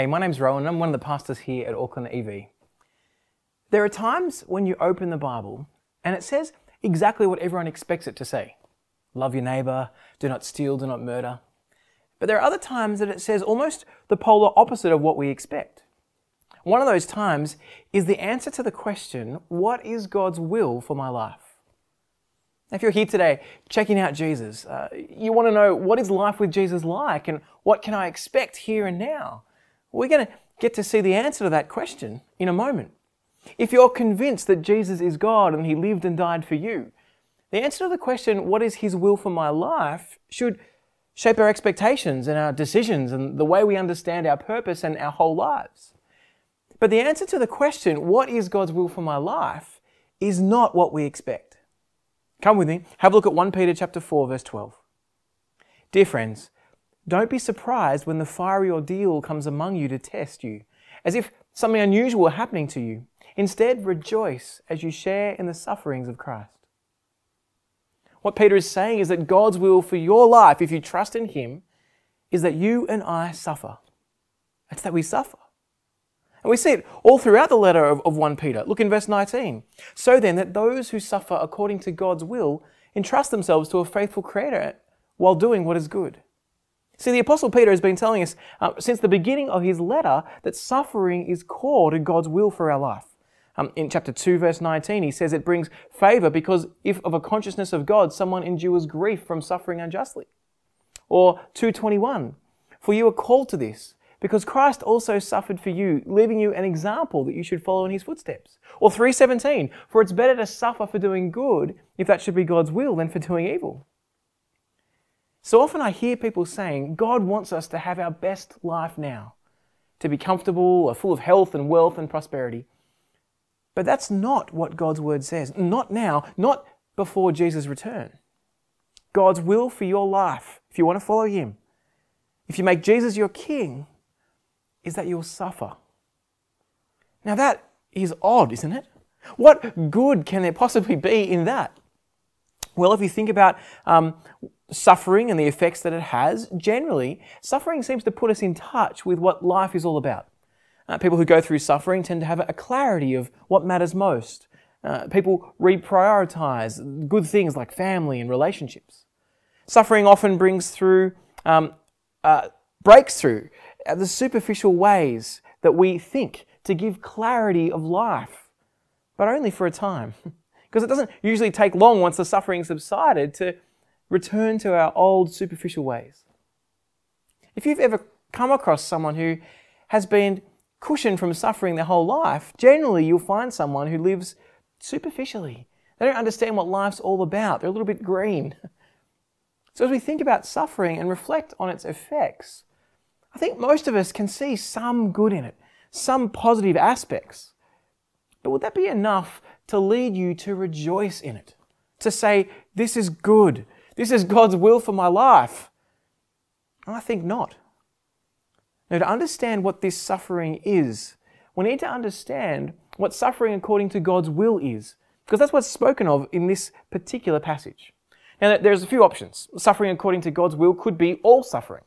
Hey, my name's Rowan and I'm one of the pastors here at Auckland EV. There are times when you open the Bible and it says exactly what everyone expects it to say. Love your neighbour, do not steal, do not murder. But there are other times that it says almost the polar opposite of what we expect. One of those times is the answer to the question, what is God's will for my life? If you're here today checking out Jesus, you want to know what is life with Jesus like and what can I expect here and now? We're going to get to see the answer to that question in a moment. If you're convinced that Jesus is God and He lived and died for you, the answer to the question, what is His will for my life, should shape our expectations and our decisions and the way we understand our purpose and our whole lives. But the answer to the question, what is God's will for my life, is not what we expect. Come with me, have a look at 1 Peter chapter 4, verse 12. Dear friends, don't be surprised when the fiery ordeal comes among you to test you, as if something unusual were happening to you. Instead, rejoice as you share in the sufferings of Christ. What Peter is saying is that God's will for your life, if you trust in Him, is that you and I suffer. That's that we suffer. And we see it all throughout the letter of 1 Peter. Look in verse 19. So then that those who suffer according to God's will entrust themselves to a faithful Creator while doing what is good. See, the Apostle Peter has been telling us since the beginning of his letter that suffering is core to God's will for our life. In chapter 2, verse 19, he says it brings favor because if of a consciousness of God, someone endures grief from suffering unjustly. Or 2:21, for you are called to this, because Christ also suffered for you, leaving you an example that you should follow in His footsteps. Or 3:17, for it's better to suffer for doing good, if that should be God's will, than for doing evil. So often I hear people saying, God wants us to have our best life now, to be comfortable, or full of health and wealth and prosperity. But that's not what God's Word says. Not now, not before Jesus' return. God's will for your life, if you want to follow Him, if you make Jesus your King, is that you'll suffer. Now that is odd, isn't it? What good can there possibly be in that? Well, if you think about suffering and the effects that it has, generally, suffering seems to put us in touch with what life is all about. People who go through suffering tend to have a clarity of what matters most. People reprioritize good things like family and relationships. Suffering often brings through breakthrough, the superficial ways that we think to give clarity of life, but only for a time. Because it doesn't usually take long once the suffering subsided to return to our old superficial ways. If you've ever come across someone who has been cushioned from suffering their whole life, generally you'll find someone who lives superficially. They don't understand what life's all about. They're a little bit green. So as we think about suffering and reflect on its effects, I think most of us can see some good in it, some positive aspects. But would that be enough to lead you to rejoice in it? To say, this is good. This is God's will for my life. And I think not. Now, to understand what this suffering is, we need to understand what suffering according to God's will is, because that's what's spoken of in this particular passage. Now, there's a few options. Suffering according to God's will could be all suffering.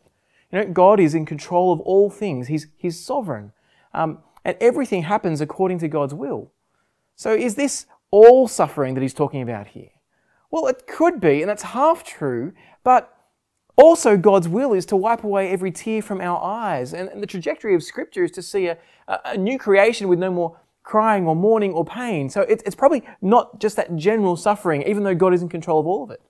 You know, God is in control of all things. He's sovereign. And everything happens according to God's will. So is this all suffering that he's talking about here? Well, it could be, and that's half true, but also God's will is to wipe away every tear from our eyes. And the trajectory of Scripture is to see a new creation with no more crying or mourning or pain. So it's probably not just that general suffering, even though God is in control of all of it.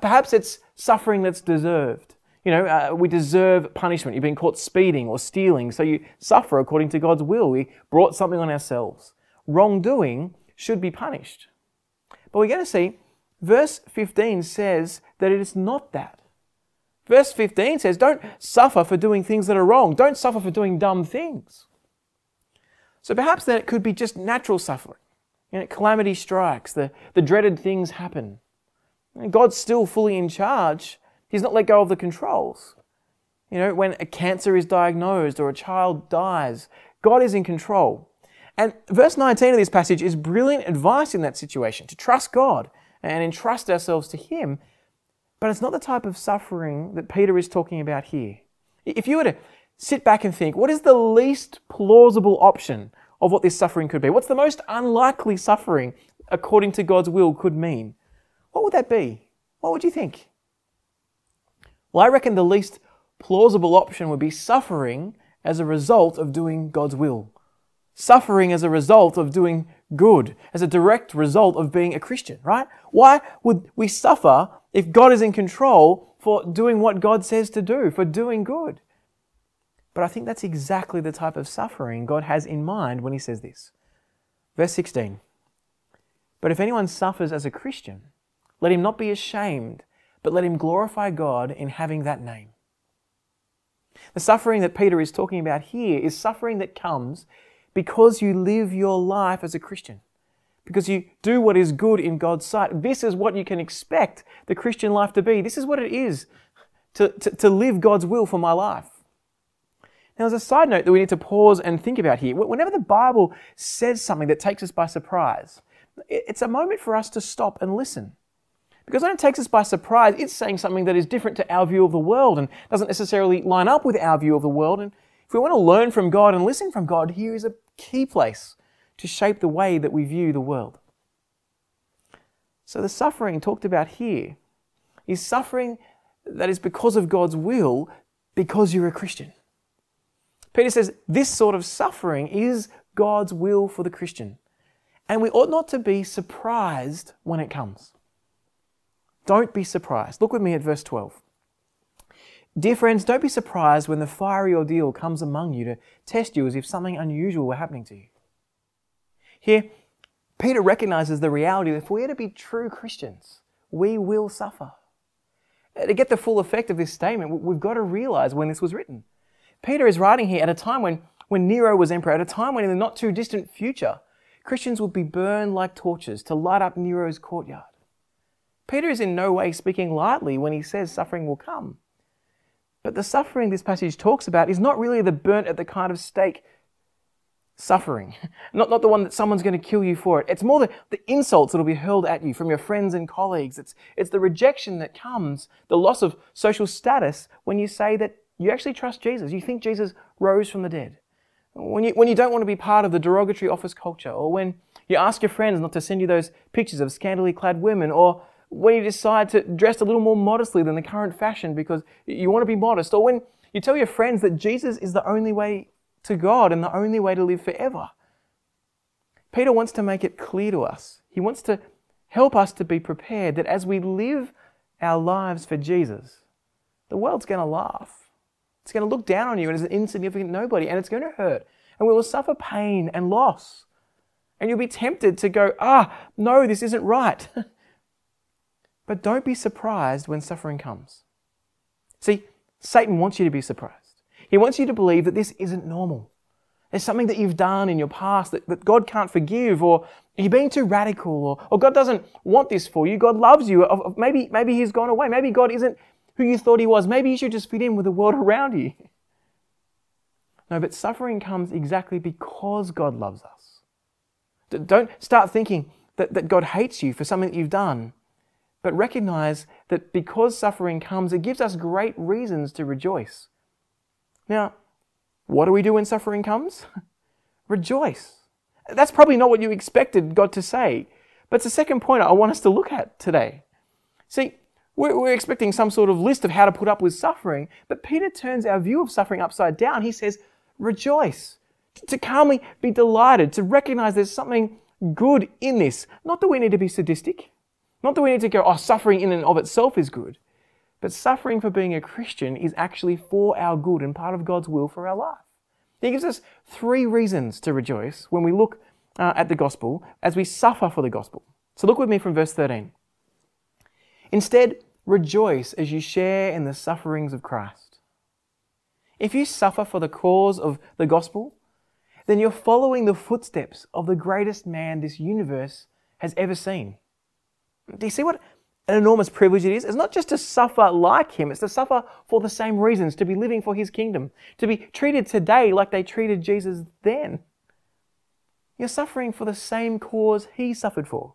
Perhaps it's suffering that's deserved. You know, we deserve punishment. You've been caught speeding or stealing, so you suffer according to God's will. We brought something on ourselves. Wrongdoing should be punished. But we're going to see, verse 15 says that it is not that. Verse 15 says, don't suffer for doing things that are wrong. Don't suffer for doing dumb things. So perhaps then it could be just natural suffering. You know, calamity strikes, the dreaded things happen. And God's still fully in charge. He's not let go of the controls. You know, when a cancer is diagnosed or a child dies, God is in control. And verse 19 of this passage is brilliant advice in that situation, to trust God and entrust ourselves to Him. But it's not the type of suffering that Peter is talking about here. If you were to sit back and think, what is the least plausible option of what this suffering could be? What's the most unlikely suffering according to God's will could mean? What would that be? What would you think? Well, I reckon the least plausible option would be suffering as a result of doing God's will. Suffering as a result of doing good, as a direct result of being a Christian, right? Why would we suffer if God is in control for doing what God says to do, for doing good? But I think that's exactly the type of suffering God has in mind when he says this. Verse 16, "But if anyone suffers as a Christian, let him not be ashamed, but let him glorify God in having that name." The suffering that Peter is talking about here is suffering that comes because you live your life as a Christian, because you do what is good in God's sight. This is what you can expect the Christian life to be. This is what it is to live God's will for my life. Now, there's a side note that we need to pause and think about here. Whenever the Bible says something that takes us by surprise, it's a moment for us to stop and listen. Because when it takes us by surprise, it's saying something that is different to our view of the world and doesn't necessarily line up with our view of the world. And if we want to learn from God and listen from God, here is a key place to shape the way that we view the world. So the suffering talked about here is suffering that is because of God's will, because you're a Christian. Peter says this sort of suffering is God's will for the Christian, and we ought not to be surprised when it comes. Don't be surprised. Look with me at verse 12. "Dear friends, don't be surprised when the fiery ordeal comes among you to test you as if something unusual were happening to you." Here, Peter recognizes the reality that if we are to be true Christians, we will suffer. To get the full effect of this statement, we've got to realize when this was written. Peter is writing here at a time when Nero was emperor, at a time when in the not too distant future, Christians would be burned like torches to light up Nero's courtyard. Peter is in no way speaking lightly when he says suffering will come. But the suffering this passage talks about is not really the burnt at the kind of stake suffering, not the one that someone's going to kill you for it. It's more the insults that will be hurled at you from your friends and colleagues. It's the rejection that comes, the loss of social status when you say that you actually trust Jesus. You think Jesus rose from the dead. When you don't want to be part of the derogatory office culture, or when you ask your friends not to send you those pictures of scantily clad women, or when you decide to dress a little more modestly than the current fashion because you want to be modest, or when you tell your friends that Jesus is the only way to God and the only way to live forever. Peter wants to make it clear to us. He wants to help us to be prepared that as we live our lives for Jesus, the world's going to laugh. It's going to look down on you and as an insignificant nobody, and it's going to hurt, and we will suffer pain and loss, and you'll be tempted to go, no, this isn't right. But don't be surprised when suffering comes. See, Satan wants you to be surprised. He wants you to believe that this isn't normal. There's something that you've done in your past that God can't forgive, or you're being too radical, or God doesn't want this for you. God loves you. Or maybe he's gone away. Maybe God isn't who you thought he was. Maybe you should just fit in with the world around you. No, but suffering comes exactly because God loves us. Don't start thinking that God hates you for something that you've done. But recognize that because suffering comes, it gives us great reasons to rejoice. Now, what do we do when suffering comes? Rejoice. That's probably not what you expected God to say, but it's the second point I want us to look at today. See, we're expecting some sort of list of how to put up with suffering, but Peter turns our view of suffering upside down. He says, rejoice, to calmly be delighted, to recognize there's something good in this. Not that we need to be sadistic. Not that we need to go, suffering in and of itself is good. But suffering for being a Christian is actually for our good and part of God's will for our life. He gives us three reasons to rejoice when we look at the gospel as we suffer for the gospel. So look with me from verse 13. "Instead, rejoice as you share in the sufferings of Christ." If you suffer for the cause of the gospel, then you're following the footsteps of the greatest man this universe has ever seen. Do you see what an enormous privilege it is? It's not just to suffer like him, it's to suffer for the same reasons, to be living for his kingdom, to be treated today like they treated Jesus then. You're suffering for the same cause he suffered for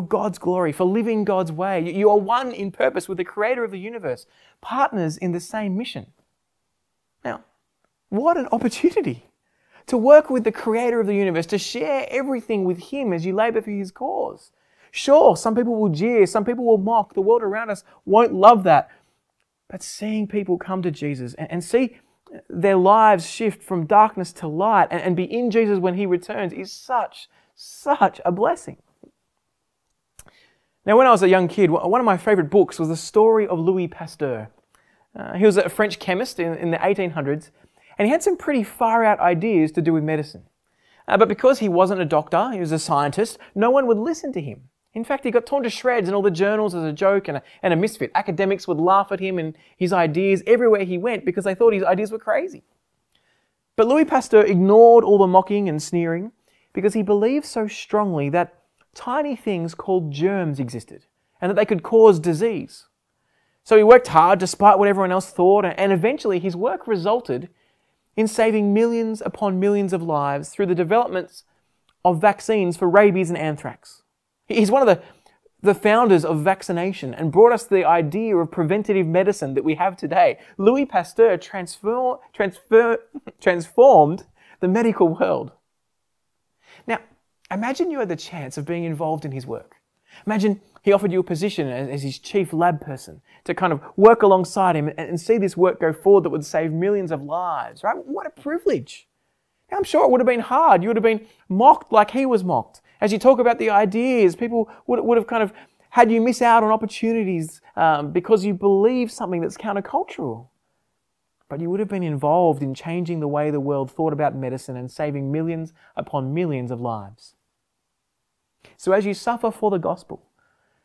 God's glory, for living God's way. You are one in purpose with the creator of the universe, partners in the same mission. Now, What an opportunity to work with the creator of the universe, to share everything with him as you labor for his cause. Sure, some people will jeer, some people will mock, the world around us won't love that. But seeing people come to Jesus and see their lives shift from darkness to light and be in Jesus when he returns is such a blessing. Now, when I was a young kid, one of my favorite books was the story of Louis Pasteur. He was a French chemist in the 1800s, and he had some pretty far-out ideas to do with medicine. But because he wasn't a doctor, he was a scientist, no one would listen to him. In fact, he got torn to shreds in all the journals as a joke and a misfit. Academics would laugh at him and his ideas everywhere he went because they thought his ideas were crazy. But Louis Pasteur ignored all the mocking and sneering because he believed so strongly that tiny things called germs existed and that they could cause disease. So he worked hard despite what everyone else thought, and eventually his work resulted in saving millions upon millions of lives through the developments of vaccines for rabies and anthrax. He's one of the founders of vaccination and brought us the idea of preventative medicine that we have today. Louis Pasteur transformed the medical world. Now, imagine you had the chance of being involved in his work. Imagine he offered you a position as his chief lab person to kind of work alongside him and see this work go forward that would save millions of lives, right? What a privilege. I'm sure it would have been hard. You would have been mocked like he was mocked. As you talk about the ideas, people would have kind of had you miss out on opportunities because you believe something that's countercultural. But you would have been involved in changing the way the world thought about medicine and saving millions upon millions of lives. So as you suffer for the gospel,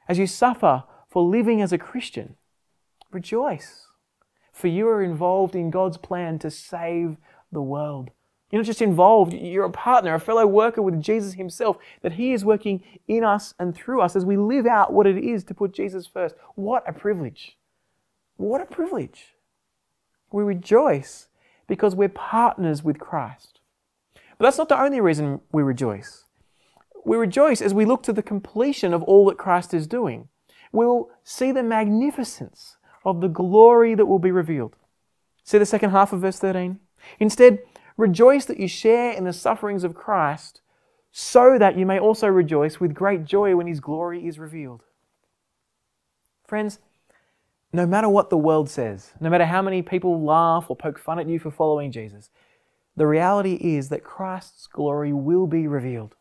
as you suffer for living as a Christian, rejoice, for you are involved in God's plan to save the world. You're not just involved, you're a partner, a fellow worker with Jesus himself, that he is working in us and through us as we live out what it is to put Jesus first. What a privilege. What a privilege. We rejoice because we're partners with Christ. But that's not the only reason we rejoice. We rejoice as we look to the completion of all that Christ is doing. We'll see the magnificence of the glory that will be revealed. See the second half of verse 13? Instead, rejoice that you share in the sufferings of Christ, so that you may also rejoice with great joy when his glory is revealed. Friends, no matter what the world says, no matter how many people laugh or poke fun at you for following Jesus, the reality is that Christ's glory will be revealed.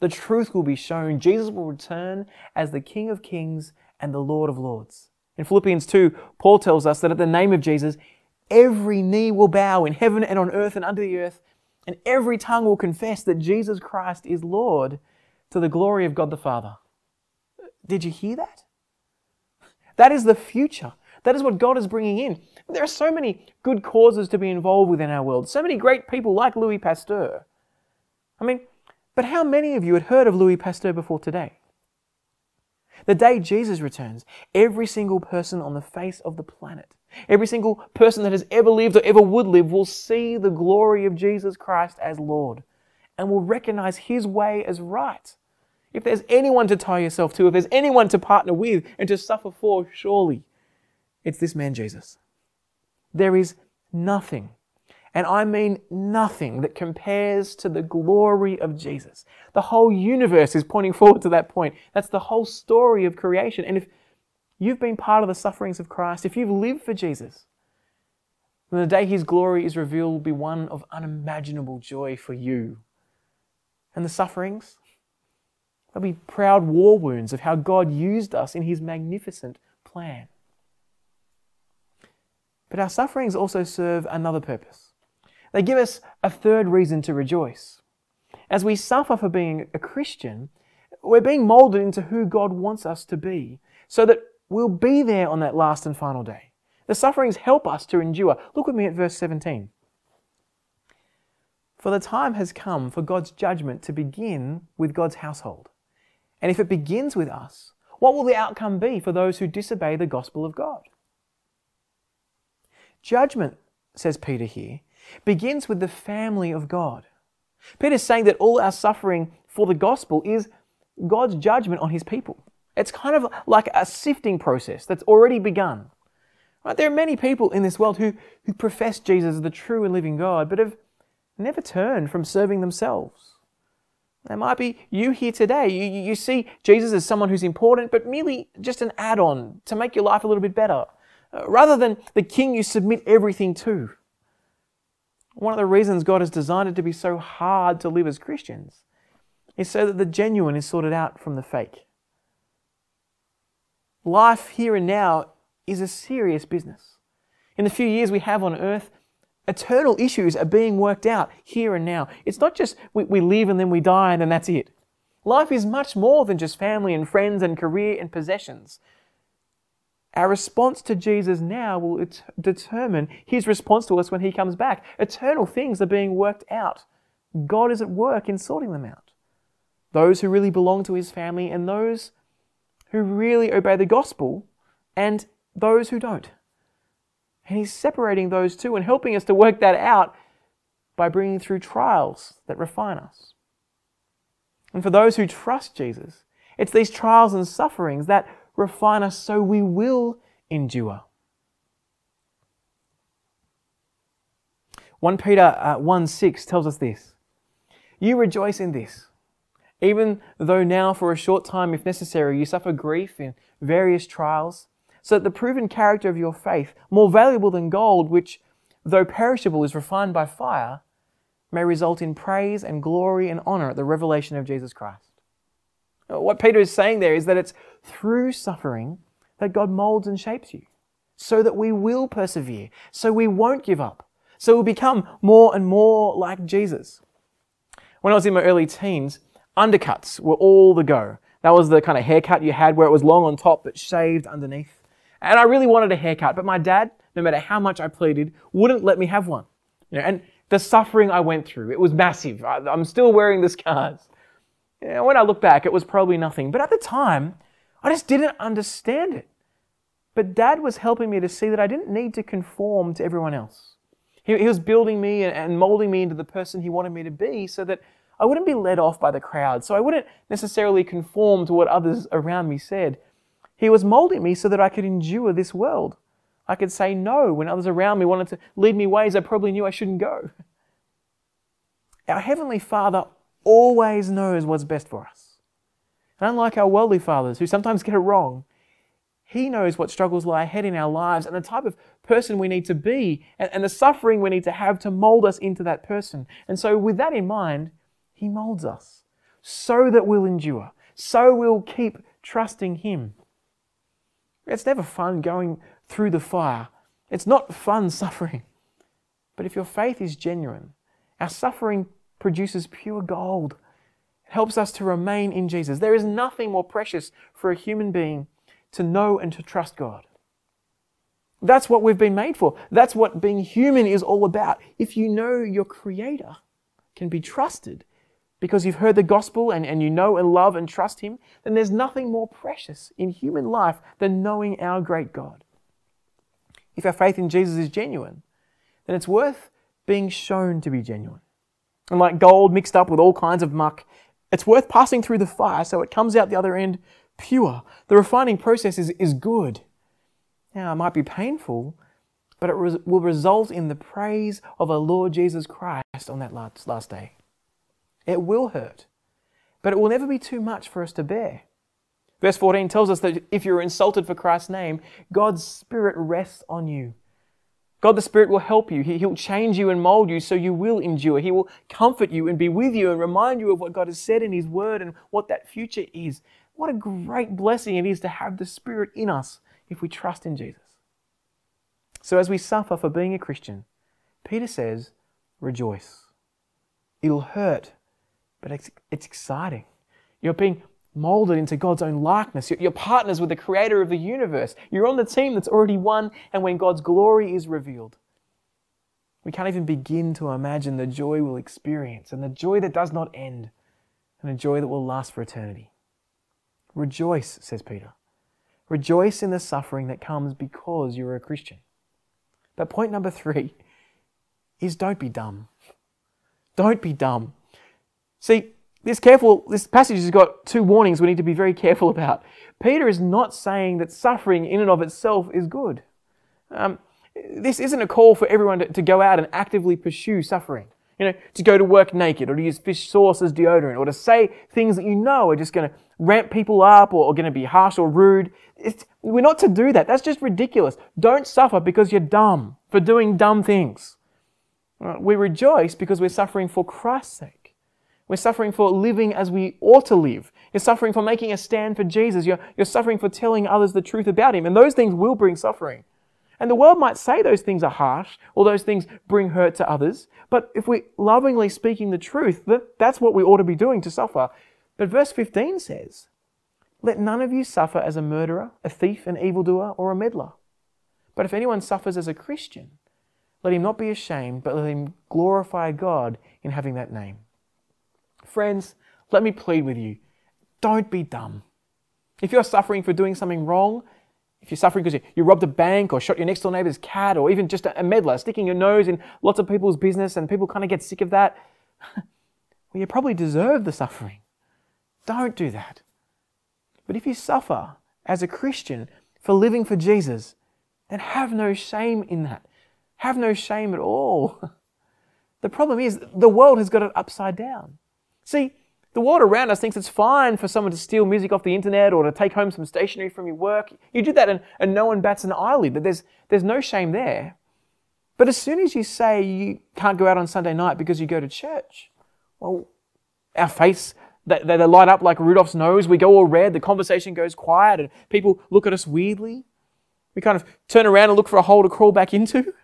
The truth will be shown. Jesus will return as the King of Kings and the Lord of Lords. In Philippians 2, Paul tells us that at the name of Jesus, every knee will bow in heaven and on earth and under the earth, and every tongue will confess that Jesus Christ is Lord, to the glory of God the Father. Did you hear that? That is the future. That is what God is bringing in. There are so many good causes to be involved with in our world. So many great people like Louis Pasteur. But how many of you had heard of Louis Pasteur before today? The day Jesus returns, every single person on the face of the planet, every single person that has ever lived or ever would live, will see the glory of Jesus Christ as Lord and will recognize his way as right. If there's anyone to tie yourself to, if there's anyone to partner with and to suffer for, surely it's this man Jesus. There is nothing, and I mean nothing, that compares to the glory of Jesus. The whole universe is pointing forward to that point. That's the whole story of creation. And if you've been part of the sufferings of Christ, if you've lived for Jesus, then the day his glory is revealed will be one of unimaginable joy for you. And the sufferings, they'll be proud war wounds of how God used us in his magnificent plan. But our sufferings also serve another purpose. They give us a third reason to rejoice. As we suffer for being a Christian, we're being molded into who God wants us to be, so that we'll be there on that last and final day. The sufferings help us to endure. Look with me at verse 17. For the time has come for God's judgment to begin with God's household. And if it begins with us, what will the outcome be for those who disobey the gospel of God? Judgment, says Peter here, begins with the family of God. Peter's saying that all our suffering for the gospel is God's judgment on his people. It's kind of like a sifting process that's already begun. Right? There are many people in this world who profess Jesus as the true and living God, but have never turned from serving themselves. There might be you here today. You see Jesus as someone who's important, but merely just an add-on to make your life a little bit better, rather than the king you submit everything to. One of the reasons God has designed it to be so hard to live as Christians is so that the genuine is sorted out from the fake. Life here and now is a serious business. In the few years we have on earth, eternal issues are being worked out here and now. It's not just we live and then we die and then that's it. Life is much more than just family and friends and career and possessions. Our response to Jesus now will determine his response to us when he comes back. Eternal things are being worked out. God is at work in sorting them out. Those who really belong to his family and those who really obey the gospel and those who don't. And he's separating those two and helping us to work that out by bringing through trials that refine us. And for those who trust Jesus, it's these trials and sufferings that refine us so we will endure. 1 Peter 1:6 tells us this. You rejoice in this, even though now for a short time, if necessary, you suffer grief in various trials, so that the proven character of your faith, more valuable than gold, which, though perishable, is refined by fire, may result in praise and glory and honor at the revelation of Jesus Christ. What Peter is saying there is that it's through suffering that God molds and shapes you, so that we will persevere, so we won't give up, so we'll become more and more like Jesus. When I was in my early teens, undercuts were all the go. That was the kind of haircut you had where it was long on top but shaved underneath. And I really wanted a haircut, but my dad, no matter how much I pleaded, wouldn't let me have one. And the suffering I went through, it was massive. I'm still wearing the scars. When I look back, it was probably nothing. But at the time, I just didn't understand it. But Dad was helping me to see that I didn't need to conform to everyone else. He was building me and molding me into the person he wanted me to be so that I wouldn't be led off by the crowd. So I wouldn't necessarily conform to what others around me said. He was molding me so that I could endure this world. I could say no when others around me wanted to lead me ways I probably knew I shouldn't go. Our Heavenly Father always knows what's best for us. And unlike our worldly fathers who sometimes get it wrong, He knows what struggles lie ahead in our lives and the type of person we need to be and the suffering we need to have to mold us into that person. And so with that in mind, He molds us so that we'll endure, so we'll keep trusting Him. It's never fun going through the fire. It's not fun suffering. But if your faith is genuine, our suffering produces pure gold. It helps us to remain in Jesus. There is nothing more precious for a human being to know and to trust God. That's what we've been made for. That's what being human is all about. If you know your Creator can be trusted because you've heard the gospel and you know and love and trust Him, then there's nothing more precious in human life than knowing our great God. If our faith in Jesus is genuine, then it's worth being shown to be genuine. And like gold mixed up with all kinds of muck, it's worth passing through the fire so it comes out the other end pure. The refining process is good. Now, it might be painful, but it will result in the praise of our Lord Jesus Christ on that last day. It will hurt, but it will never be too much for us to bear. Verse 14 tells us that if you're insulted for Christ's name, God's Spirit rests on you. God the Spirit will help you. He'll change you and mold you so you will endure. He will comfort you and be with you and remind you of what God has said in His Word and what that future is. What a great blessing it is to have the Spirit in us if we trust in Jesus. So as we suffer for being a Christian, Peter says, rejoice. It'll hurt, but it's exciting. You're being molded into God's own likeness. You're partners with the Creator of the universe. You're on the team that's already won, and when God's glory is revealed, we can't even begin to imagine the joy we'll experience, and the joy that does not end, and the joy that will last for eternity. Rejoice, says Peter. Rejoice in the suffering that comes because you're a Christian. But point number 3 is don't be dumb. Don't be dumb. See, this passage has got 2 warnings we need to be very careful about. Peter is not saying that suffering in and of itself is good. This isn't a call for everyone to go out and actively pursue suffering. You know, to go to work naked, or to use fish sauce as deodorant, or to say things that you know are just going to ramp people up, or going to be harsh or rude. We're not to do that. That's just ridiculous. Don't suffer because you're dumb, for doing dumb things. We rejoice because we're suffering for Christ's sake. We're suffering for living as we ought to live. You're suffering for making a stand for Jesus. You're suffering for telling others the truth about Him. And those things will bring suffering. And the world might say those things are harsh, or those things bring hurt to others, but if we're lovingly speaking the truth, that's what we ought to be doing, to suffer. But verse 15 says, "Let none of you suffer as a murderer, a thief, an evildoer, or a meddler. But if anyone suffers as a Christian, let him not be ashamed, but let him glorify God in having that name." Friends, let me plead with you, don't be dumb. If you're suffering for doing something wrong, if you're suffering because you robbed a bank or shot your next door neighbor's cat, or even just a meddler, sticking your nose in lots of people's business and people kind of get sick of that, well, you probably deserve the suffering. Don't do that. But if you suffer as a Christian for living for Jesus, then have no shame in that. Have no shame at all. The problem is the world has got it upside down. See, the world around us thinks it's fine for someone to steal music off the internet, or to take home some stationery from your work. You do that and no one bats an eyelid. But there's no shame there. But as soon as you say you can't go out on Sunday night because you go to church, well, our face, they light up like Rudolph's nose. We go all red. The conversation goes quiet and people look at us weirdly. We kind of turn around and look for a hole to crawl back into.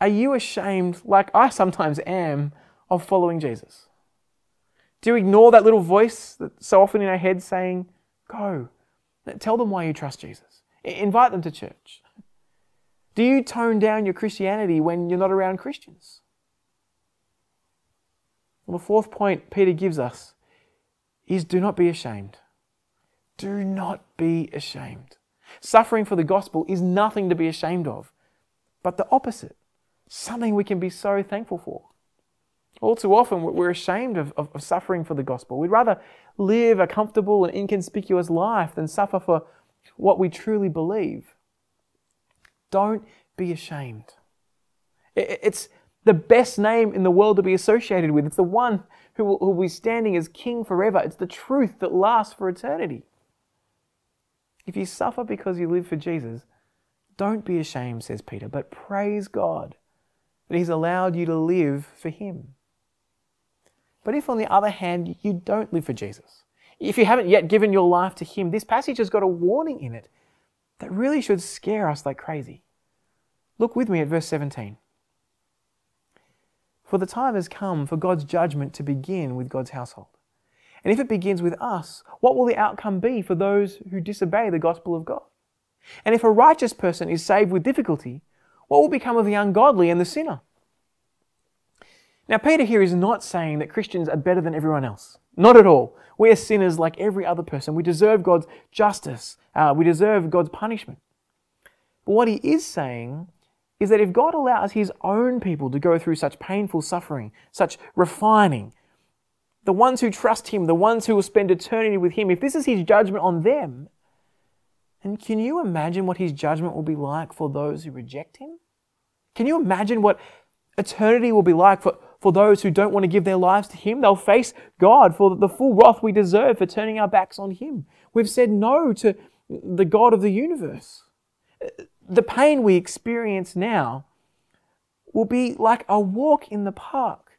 Are you ashamed, like I sometimes am, of following Jesus? Do you ignore that little voice that's so often in our head saying, "Go, tell them why you trust Jesus. Invite them to church"? Do you tone down your Christianity when you're not around Christians? Well, the fourth point Peter gives us is, do not be ashamed. Do not be ashamed. Suffering for the gospel is nothing to be ashamed of, but the opposite, something we can be so thankful for. All too often, we're ashamed of suffering for the gospel. We'd rather live a comfortable and inconspicuous life than suffer for what we truly believe. Don't be ashamed. It's the best name in the world to be associated with. It's the one who will be standing as king forever. It's the truth that lasts for eternity. If you suffer because you live for Jesus, don't be ashamed, says Peter, but praise God that He's allowed you to live for Him. But if, on the other hand, you don't live for Jesus, if you haven't yet given your life to Him, this passage has got a warning in it that really should scare us like crazy. Look with me at verse 17. "For the time has come for God's judgment to begin with God's household. And if it begins with us, what will the outcome be for those who disobey the gospel of God? And if a righteous person is saved with difficulty, what will become of the ungodly and the sinner?" Now, Peter here is not saying that Christians are better than everyone else. Not at all. We are sinners like every other person. We deserve God's justice. We deserve God's punishment. But what he is saying is that if God allows His own people to go through such painful suffering, such refining, the ones who trust Him, the ones who will spend eternity with Him, if this is His judgment on them, then can you imagine what His judgment will be like for those who reject Him? Can you imagine what eternity will be like for those who don't want to give their lives to Him? They'll face God for the full wrath we deserve for turning our backs on Him. We've said no to the God of the universe. The pain we experience now will be like a walk in the park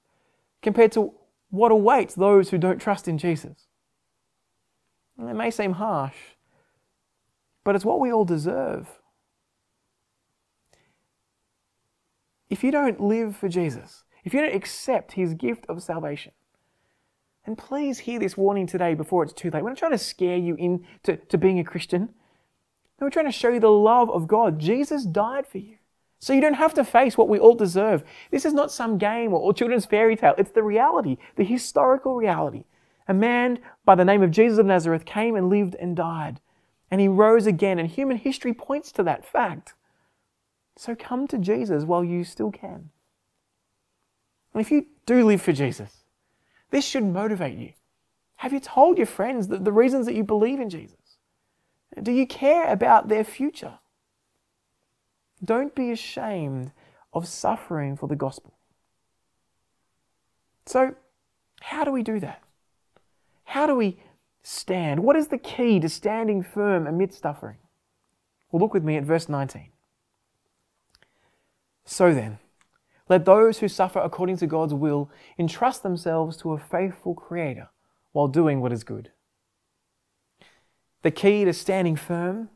compared to what awaits those who don't trust in Jesus. And it may seem harsh, but it's what we all deserve. If you don't live for Jesus, if you don't accept His gift of salvation, and please hear this warning today before it's too late. We're not trying to scare you into being a Christian. No, we're trying to show you the love of God. Jesus died for you, so you don't have to face what we all deserve. This is not some game or children's fairy tale. It's the reality, the historical reality. A man by the name of Jesus of Nazareth came and lived and died, and He rose again, and human history points to that fact. So come to Jesus while you still can. And if you do live for Jesus, this should motivate you. Have you told your friends the reasons that you believe in Jesus? Do you care about their future? Don't be ashamed of suffering for the gospel. So, how do we do that? How do we stand? What is the key to standing firm amid suffering? Well, look with me at verse 19. So then, let those who suffer according to God's will entrust themselves to a faithful Creator while doing what is good. The key to standing firm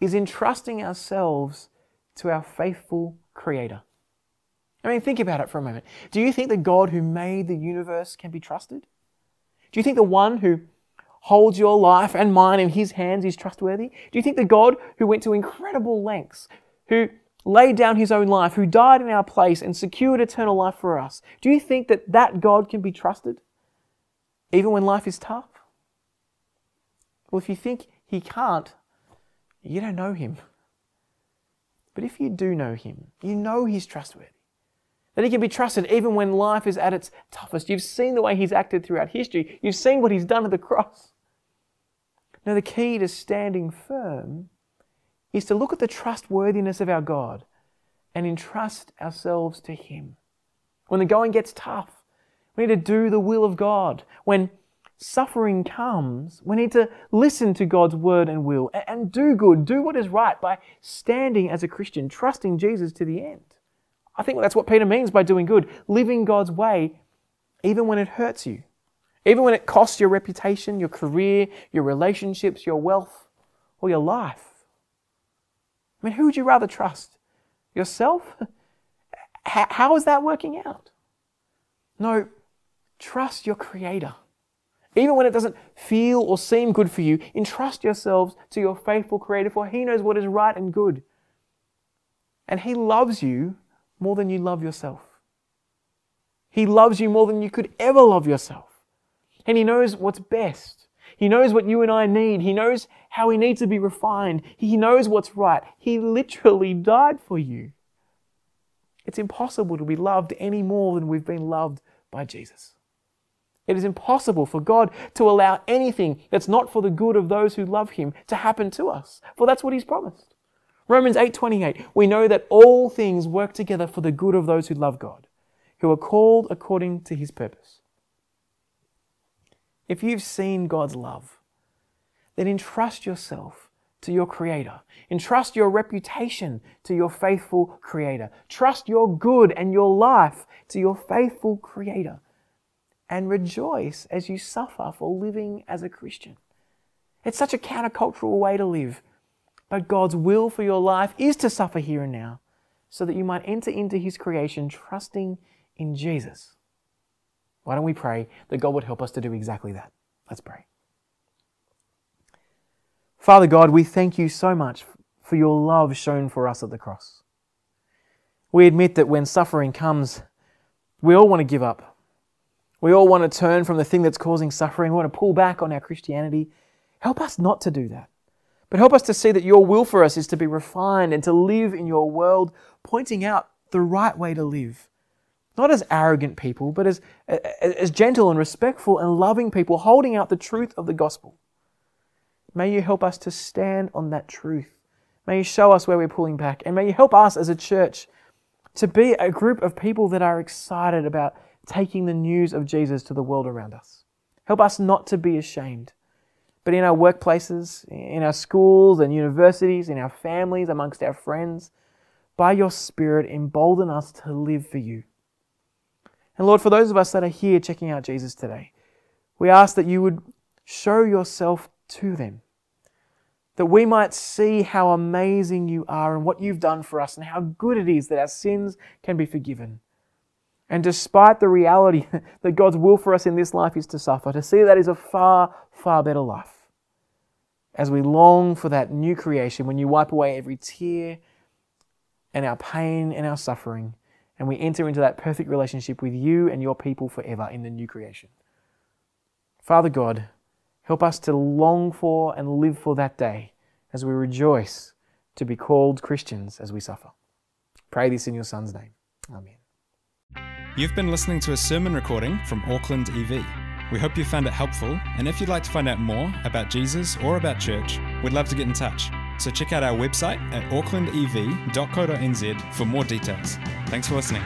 is entrusting ourselves to our faithful Creator. I mean, think about it for a moment. Do you think the God who made the universe can be trusted? Do you think the one who holds your life and mine in his hands is trustworthy? Do you think the God who went to incredible lengths, who laid down his own life, who died in our place and secured eternal life for us, do you think that God can be trusted, even when life is tough? Well, if you think he can't, you don't know him. But if you do know him, you know he's trustworthy. That he can be trusted even when life is at its toughest. You've seen the way he's acted throughout history. You've seen what he's done at the cross. Now, the key to standing firm is to look at the trustworthiness of our God and entrust ourselves to him. When the going gets tough, we need to do the will of God. When suffering comes, we need to listen to God's word and will and do good, do what is right by standing as a Christian, trusting Jesus to the end. I think that's what Peter means by doing good, living God's way, even when it hurts you, even when it costs your reputation, your career, your relationships, your wealth, or your life. I mean, who would you rather trust? Yourself? How is that working out? No, trust your Creator. Even when it doesn't feel or seem good for you, entrust yourselves to your faithful Creator, for he knows what is right and good. And he loves you more than you love yourself. He loves you more than you could ever love yourself. And he knows what's best. He knows what you and I need. He knows how we need to be refined. He knows what's right. He literally died for you. It's impossible to be loved any more than we've been loved by Jesus. It is impossible for God to allow anything that's not for the good of those who love him to happen to us, for that's what he's promised. Romans 8:28, we know that all things work together for the good of those who love God, who are called according to his purpose. If you've seen God's love, then entrust yourself to your Creator. Entrust your reputation to your faithful Creator. Trust your good and your life to your faithful Creator. And rejoice as you suffer for living as a Christian. It's such a countercultural way to live. But God's will for your life is to suffer here and now, so that you might enter into his creation trusting in Jesus. Why don't we pray that God would help us to do exactly that? Let's pray. Father God, we thank you so much for your love shown for us at the cross. We admit that when suffering comes, we all want to give up. We all want to turn from the thing that's causing suffering. We want to pull back on our Christianity. Help us not to do that. But help us to see that your will for us is to be refined and to live in your world, pointing out the right way to live. Not as arrogant people, but as gentle and respectful and loving people, holding out the truth of the gospel. May you help us to stand on that truth. May you show us where we're pulling back. And may you help us as a church to be a group of people that are excited about taking the news of Jesus to the world around us. Help us not to be ashamed. But in our workplaces, in our schools and universities, in our families, amongst our friends, by your Spirit, embolden us to live for you. And Lord, for those of us that are here checking out Jesus today, we ask that you would show yourself to them, that we might see how amazing you are and what you've done for us and how good it is that our sins can be forgiven. And despite the reality that God's will for us in this life is to suffer, to see that is a far, far better life. As we long for that new creation, when you wipe away every tear and our pain and our suffering, and we enter into that perfect relationship with you and your people forever in the new creation. Father God, help us to long for and live for that day as we rejoice to be called Christians as we suffer. Pray this in your Son's name. Amen. You've been listening to a sermon recording from Auckland EV. We hope you found it helpful, and if you'd like to find out more about Jesus or about church, we'd love to get in touch. So check out our website at aucklandev.co.nz for more details. Thanks for listening.